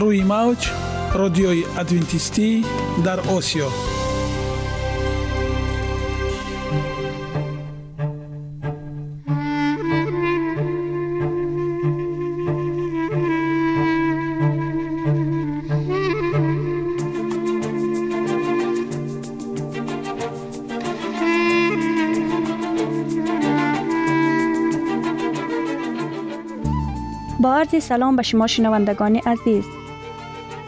روی موج رادیوی ادوینتیستی در آسیا. با عرض سلام به شما شنوندگان عزیز،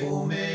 امید.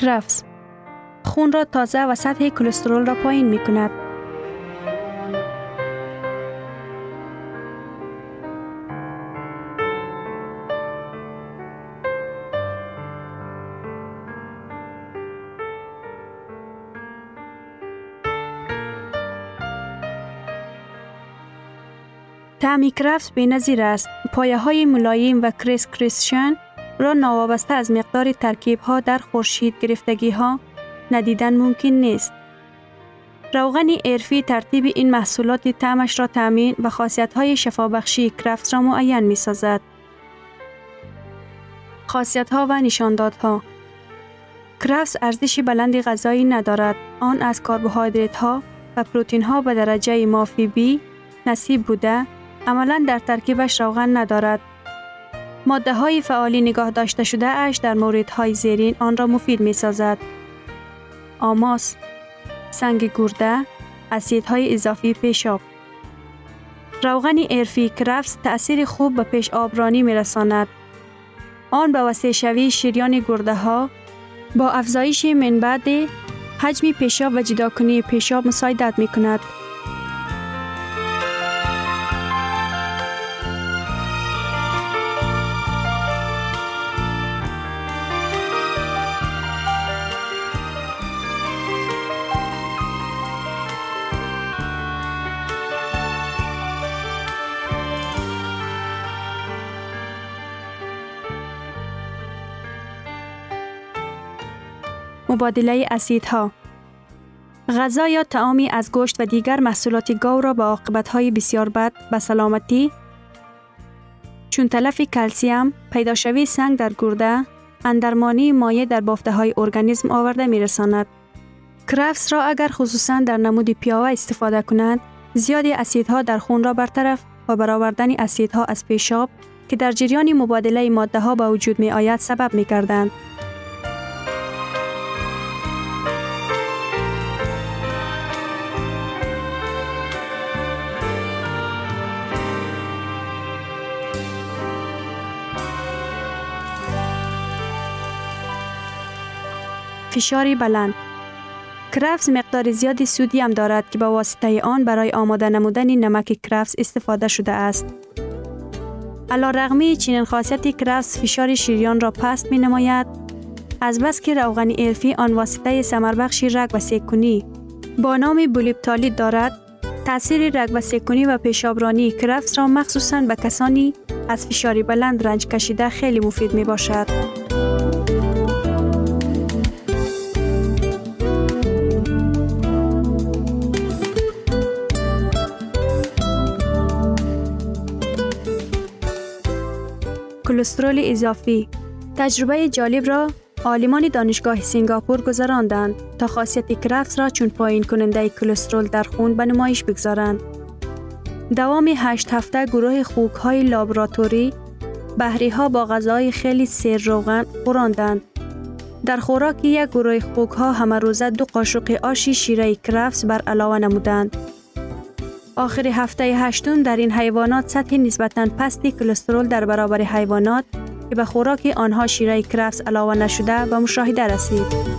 کرفس خون را تازه و سطح کلسترول را پایین می کند. طعم کرفس بی‌نظیر است. پایه های ملایم و کرسشن را ناوابسته از مقدار ترکیب ها در خورشید گرفتگی ها ندیدن ممکن نیست. روغن عرفی ترتیب این محصولات طعمش را تامین و خاصیت های شفابخشی کرفس را معین می سازد. خاصیت ها و نشاندادها. کرفس ارزش بلند غذایی ندارد. آن از کربوهیدرات ها و پروتئین ها به درجه مافی B نصیب بوده، عملا در ترکیبش روغن ندارد. ماده های فعالی نگاه داشته شده اش در موردهای زیرین آن را مفید می سازد. آماس، سنگ گرده، اسیدهای اضافی پیشاب. روغن عرفی کرفس تأثیر خوب به پیش آبرانی می رساند. آن به وسیع شوی شریان گرده ها با افزایش منبع حجم پیشاب و جداکنی پیشاب مساعدت می کند. مبادله اسیدها. غذا یا طعامی از گوشت و دیگر محصولات گاو را با عاقبت‌های بسیار بد به سلامتی چون تلف کلسیم، پیداشوی سنگ در گرده، اندرمانی مایع در بافته‌های ارگانیسم آورده می‌رساند. کرفس را اگر خصوصاً در نمود پیاوه استفاده کنند، زیادی اسیدها در خون را برطرف و برآوردن اسیدها از پیشاب که در جریان مبادله ماده‌ها به وجود می‌آید سبب می‌گردند. فشار بلند. کرفس مقدار زیادی سودیم دارد که با واسطه آن برای آماده نمودن نمک کرفس استفاده شده است. علی‌رغم چنین خاصیت کرفس فشار شریان را پست می نماید، از بس که روغن عرفی آن واسطه ثمربخش رگ و سکونی با نام بولیپتالید دارد، تاثیر رگ و سکونی و پیشابرانی کرفس را مخصوصاً به کسانی از فشار بلند رنج کشیده خیلی مفید می باشد. کلسترول اضافی. تجربه جالب را عالمان دانشگاه سینگاپور گذراندند تا خاصیت کرفس را چون پایین کننده کلسترول در خون به نمایش بگذارند. دوام 8 هفته گروه خوک‌های لابراتوری بهری‌ها با غذای خیلی سیر روغن خوراندند. در خوراک یک گروه خوک‌ها همه روزه 2 قاشق آش شیره کرفس بر علاوه نمودند. آخر هفته هشتم در این حیوانات سطح نسبتاً پستی کلسترول در برابر حیوانات که به خوراک آنها شیره کرفس علاوه نشده به مشاهده رسید.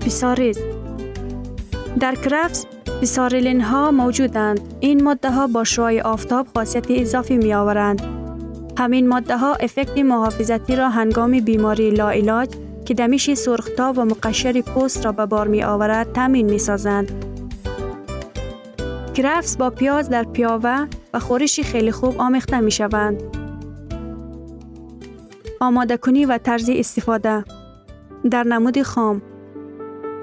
فیساریز. در کرفس فیساریلین ها موجودند. این ماده ها با شعاع آفتاب خاصیت اضافی می آورند. همین ماده ها افکت محافظتی را هنگام بیماری لاعلاج که دمیش سرخ‌تاب و مقشر پوست را به بار می آورد تامین می سازند. کرفس با پیاز در پیاوه و خورشی خیلی خوب آمیخته می شوند. آماده کنی و طرز استفاده. در نمود خام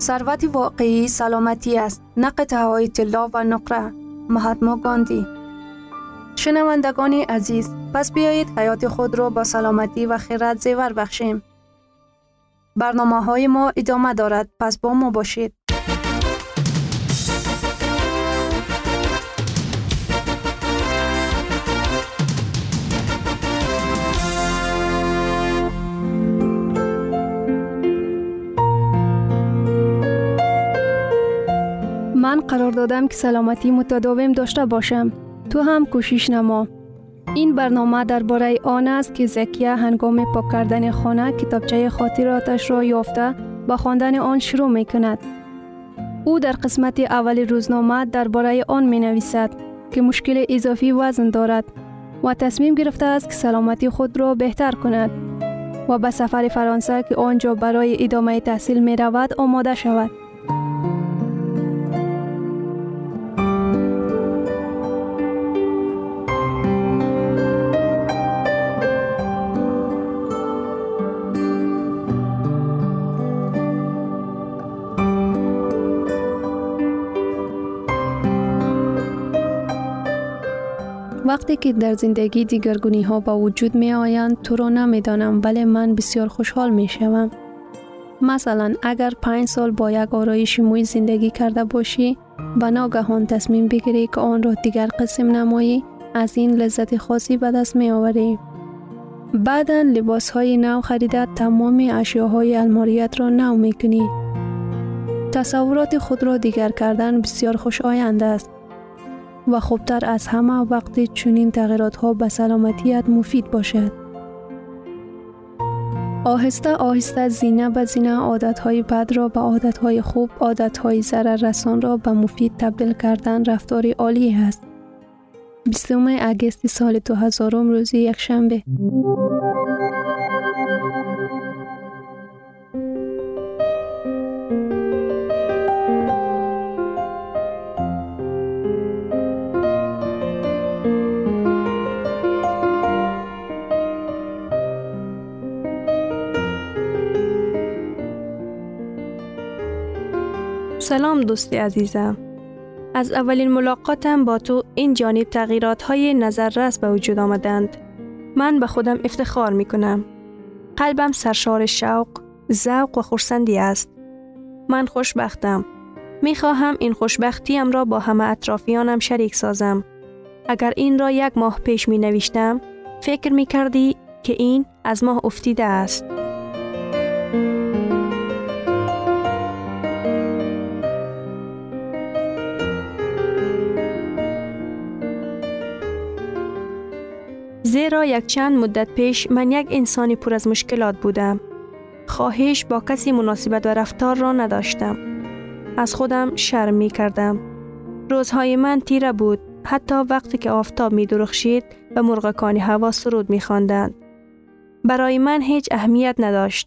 ثروت واقعی سلامتی است، نقد هوای طلا و نقره. مهاتما گاندی. شنوندگان عزیز، پس بیایید حیات خود را با سلامتی و خیرات زیور بخشیم. برنامه های ما ادامه دارد، پس با ما باشید. قرار دادم که سلامتی متداوم داشته باشم. تو هم کوشش نما. این برنامه درباره آن است که زکیه هنگام پاک کردن خانه کتابچه خاطراتش را یافته با خواندن آن شروع می کند. او در قسمت اول روزنامه درباره آن می نویسد که مشکل اضافی وزن دارد و تصمیم گرفته است که سلامتی خود را بهتر کند و به سفر فرانسه که آنجا برای ادامه تحصیل می رود آماده شود. وقتی که در زندگی دیگرگونی ها با وجود می آیند تو رو نمی دانم ولی من بسیار خوشحال می شوم. مثلا اگر 5 سال با یک آرایش موی زندگی کرده باشی و ناگهان تصمیم بگیری که آن را دیگر قسم نمایی، از این لذت خاصی به دست می آوری. بعداً لباس های نو خریده تمام اشیاهای الماریت را نو می کنی. تصورات خود را دیگر کردن بسیار خوش آینده است. و خوبتر از همه وقتی چنین تغییرات ها به سلامتیت مفید باشد. آهسته آهسته زینه به زینه عادت های بد را به عادت های خوب، عادت های ضرر رسان را به مفید تبدیل کردن رفتار عالی است. 20 اگست سال 2000 روز یکشنبه. سلام دوست عزیزم. از اولین ملاقاتم با تو این جانب تغییرات های نظر رس به وجود آمدند. من به خودم افتخار می کنم. قلبم سرشار شوق، ذوق و خرسندی است. من خوشبختم. می خواهم این خوشبختیم را با همه اطرافیانم شریک سازم. اگر این را 1 ماه پیش می نوشتم، فکر می کردی که این از ماه افتیده است. زیرا یک چند مدت پیش من یک انسانی پر از مشکلات بودم. خواهش با کسی مناسبت و رفتار را نداشتم. از خودم شرم می کردم. روزهای من تیره بود. حتی وقتی که آفتاب می درخشید و مرغکان هوا سرود می خواندند. برای من هیچ اهمیت نداشت.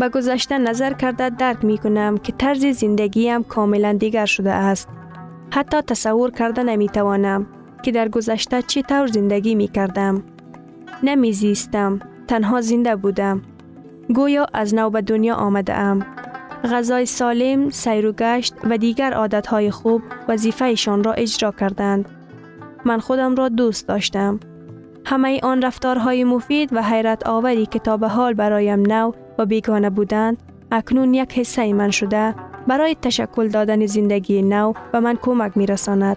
با گذشته نظر کرده درک می کنم که طرز زندگیم کاملا دیگر شده است. حتی تصور کرده نمی توانم که در گذشته چه طور زندگی می کردم. نمی زیستم، تنها زنده بودم. گویا از نو به دنیا آمده ام. غذای سالم، سیر و گشت و دیگر عادتهای خوب وظیفه‌شان را اجرا کردند. من خودم را دوست داشتم. همه آن رفتارهای مفید و حیرت آوری که تا به حال برایم نو و بیگانه بودند، اکنون یک حصه من شده برای تشکل دادن زندگی نو و من کمک می رساند.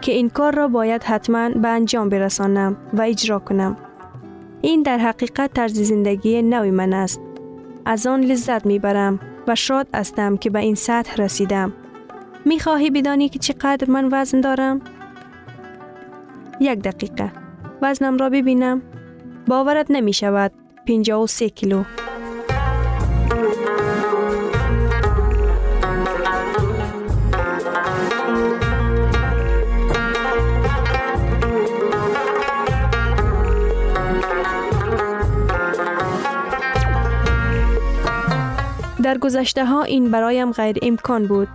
که این کار را باید حتما به انجام برسانم و اجرا کنم. این در حقیقت طرز زندگی نوی من است. از آن لذت میبرم و شاد هستم که به این سطح رسیدم. میخواهی بدانی که چقدر من وزن دارم؟ 1 دقیقه. وزنم را ببینم. باورت نمی شود. 53 کیلو. در گذشته ها این برایم غیر امکان بود.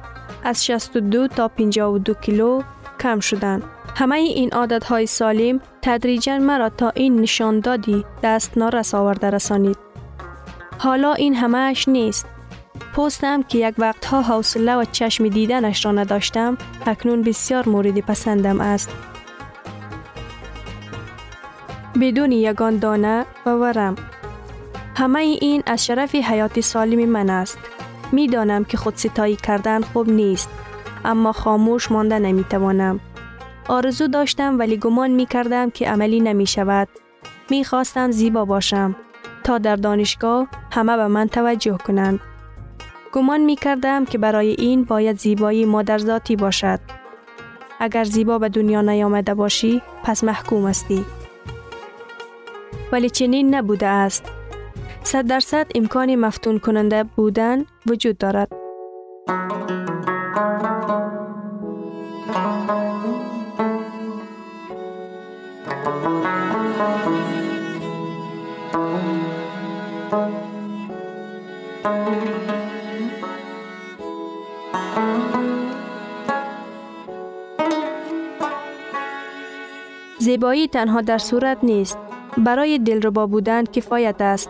از 62 تا 52 کیلو کم شدن. همه این عادت های سالم تدریجاً مرا تا این نشان دادی دست نارس آورده رسانید. حالا این همهش نیست. پوستم که یک وقتها حوصله و چشم دیدنش را نداشتم، اکنون بسیار مورد پسندم است. بدون یگان دانه و ورم. همه این از شرف حیات سالم من است. می دانم که خودستایی کردن خوب نیست، اما خاموش مانده نمی توانم. آرزو داشتم ولی گمان می کردم که عملی نمی شود. می خواستم زیبا باشم تا در دانشگاه همه به من توجه کنند. گمان می کردم که برای این باید زیبایی مادرذاتی باشد. اگر زیبا به دنیا نیامده باشی پس محکوم هستی. ولی چنین نبوده است. 100% امکان مفتون کننده بودن وجود دارد. زیبایی تنها در صورت نیست. برای دلربا بودن کفایت است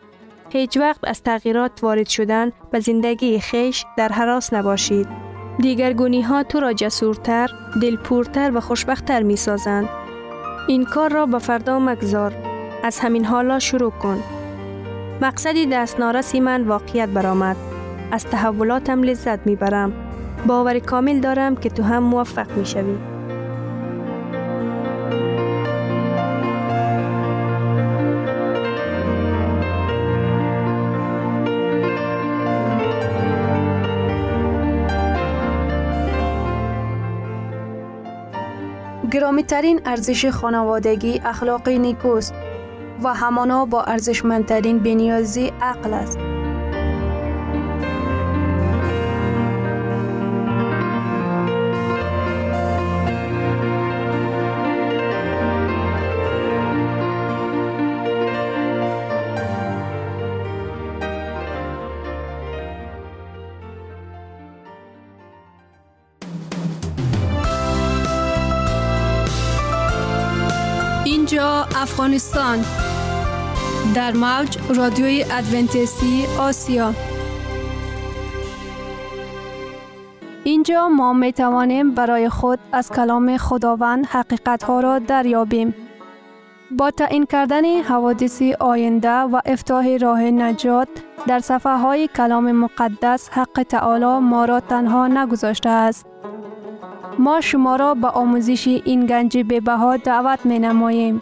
هیچ وقت از تغییرات وارد شدن به زندگی خیش در هراس نباشید. دیگرگونی ها تو را جسورتر، دلپورتر و خوشبختتر می سازند. این کار را به فردا مگذار. از همین حالا شروع کن. مقصدی دست نارسی من واقعیت برآمد. از تحولاتم لذت می برم. باور کامل دارم که تو هم موفق می شوی. گرامی‌ترین ارزش خانوادگی اخلاق نیکوست و همانا با ارزشمندترین بنیازی عقل است. افغانستان در موج رادیوی ادونتیستی آسیا. اینجا ما می توانیم برای خود از کلام خداوند حقیقت ها را دریابیم. با تعیین کردن حوادث آینده و افتتاح راه نجات در صفحه های کلام مقدس، حق تعالی ما را تنها نگذاشته است. ما شما را به آموزش این گنج بی‌بها دعوت می نماییم.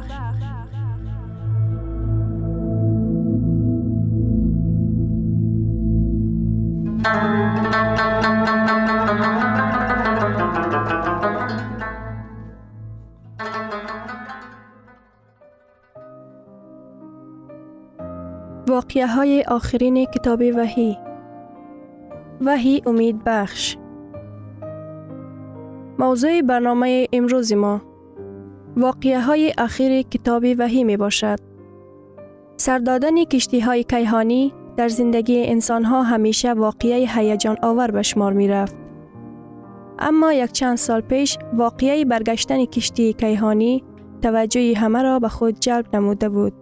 واقعه های آخرین کتاب وحی. وحی امید بخش. موضوع برنامه امروز ما واقعه های اخیر کتاب وحی می باشد. سردادن کشتی های کیهانی در زندگی انسان ها همیشه واقعه هیجان آور به شمار می رفت. اما یک چند سال پیش واقعه برگشتن کشتی کیهانی توجه همه را به خود جلب نموده بود.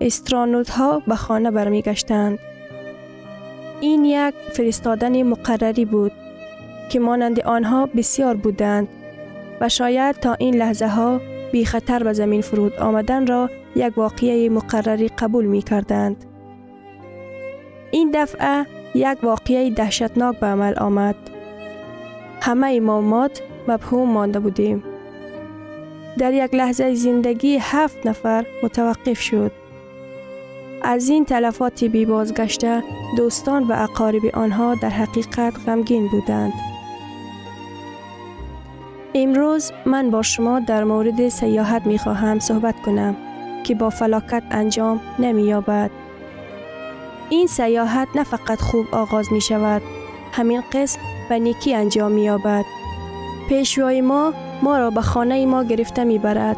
استرونوت ها به خانه برمی گشتند. این یک فرستادن مقرری بود که مانند آنها بسیار بودند و شاید تا این لحظه ها بی خطر به زمین فرود آمدن را یک واقعه مقرری قبول می کردند. این دفعه یک واقعه دهشتناک به عمل آمد. همه مامات مبهوم مانده بودیم. در یک لحظه زندگی 7 نفر متوقف شد. از این تلفات بی بازگشته دوستان و اقارب آنها در حقیقت غمگین بودند. امروز من با شما در مورد سیاحت می خواهم صحبت کنم که با فلاکت انجام نمی یابد. این سیاحت نه فقط خوب آغاز می شود، همین قسم به نیکی انجام می یابد. پیشوای ما را به خانه ما گرفته می برد.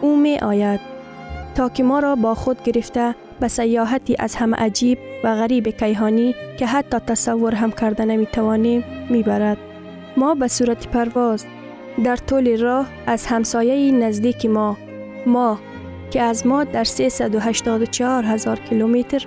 او می آید تا که ما را با خود گرفته به سیاحتی از هم عجیب و غریب کیهانی که حتی تصور هم کرده نمی توانیم می برد. ما به صورت پرواز در طول راه از همسایه نزدیک ما که از ما در 384,000 کیلومتر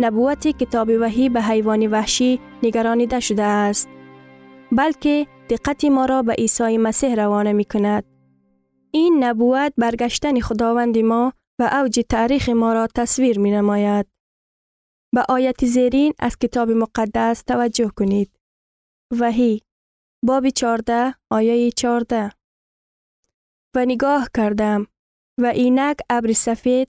نبوت کتاب وحی به حیوان وحشی نگرانیده شده است، بلکه دقت ما را به عیسی مسیح روانه می کند. این نبوت برگشتن خداوند ما و اوج تاریخ ما را تصویر می نماید. به آیت زیرین از کتاب مقدس توجه کنید. وحی، باب 14 آیه 14. و نگاه کردم و اینک ابر سفید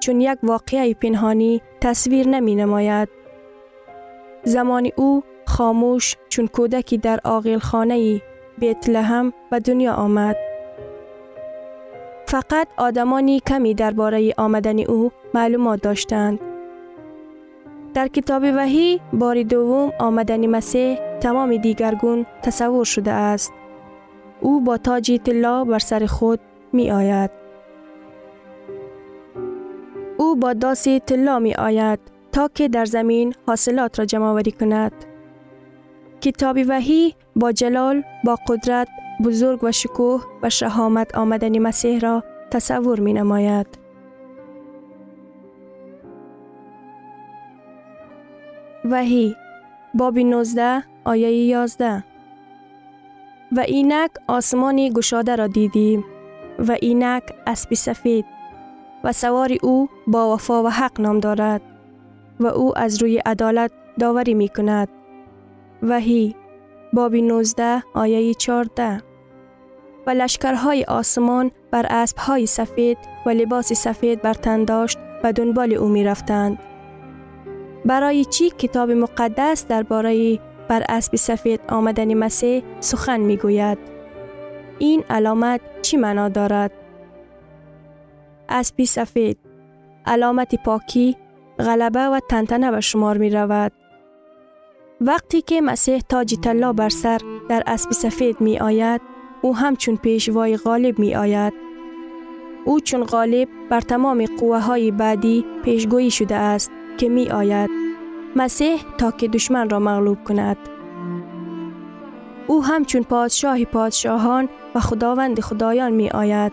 چون یک واقعه پنهانی تصویر نمی نماید. زمان او خاموش چون کودکی در عاقلخانه بیت لحم به دنیا آمد. فقط آدمانی کمی درباره آمدن او معلومات داشتند. در کتاب وحی بار دوم آمدن مسیح تمام دیگرگون تصور شده است. او با تاج طلا بر سر خود می آید. او با داس طلا می آید تا که در زمین حاصلات را جمع آوری کند. کتاب وحی با جلال، با قدرت، بزرگ و شکوه و شهامت آمدن مسیح را تصور می نماید. وحی باب 19 آیه 11. و اینک آسمانی گشاده را دیدیم و اینک اسب سفید و سوار او با وفا و حق نام دارد و او از روی عدالت داوری می کند. وحی باب 19 آیه 14. و لشکرهای آسمان بر اسبهای سفید و لباس سفید بر تن داشت و دنبال او می رفتند. برای چی کتاب مقدس درباره بر اسب سفید آمدن مسیح سخن می گوید؟ این علامت چی معنا دارد؟ اسب سفید علامت پاکی، غلبه و تنتنه به شمار می رود. وقتی که مسیح تاج طلا بر سر در اسب سفید می آید، او همچون پیشوای غالب می آید. او چون غالب بر تمام قوه های بعدی پیشگویی شده است که می آید. مسیح تا که دشمن را مغلوب کند. او همچون پادشاه پادشاهان و خداوند خدایان می آید.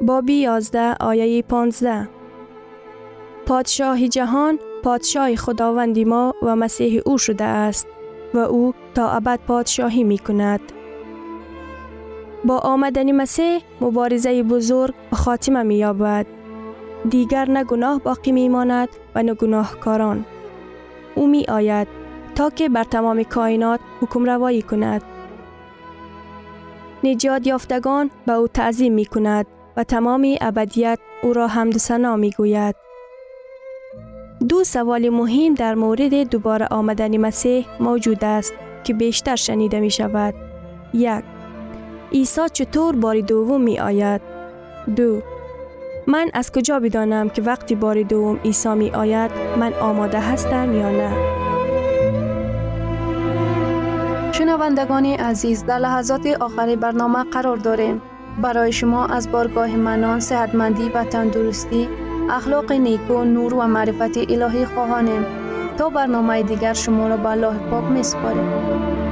باب 11 آیه 15. پادشاه جهان پادشاه خداوند ما و مسیح او شده است و او تا ابد پادشاهی می کند. با آمدن مسیح مبارزه بزرگ و خاتمه می یابد. دیگر نه گناه باقی می ماند و نه گناهکاران. او می آید تا که بر تمام کائنات حکم روایی کند. نجات یافتگان به او تعظیم می کند و تمام ابدیت او را حمد و ثنا می گوید. دو سوال مهم در مورد دوباره آمدن مسیح موجود است که بیشتر شنیده می شود. 1. عیسی چطور بار دوم می آید؟ 2. من از کجا بدانم که وقتی بار دوم عیسی می آید من آماده هستم یا نه؟ شنوندگان عزیز، در لحظات آخر برنامه قرار داریم. برای شما از بارگاه منان، صحتمندی و تندرستی، اخلاق نیکو، نور و معرفت الهی خواهانیم. تا برنامه دیگر شما را به الله پاک می سپاریم.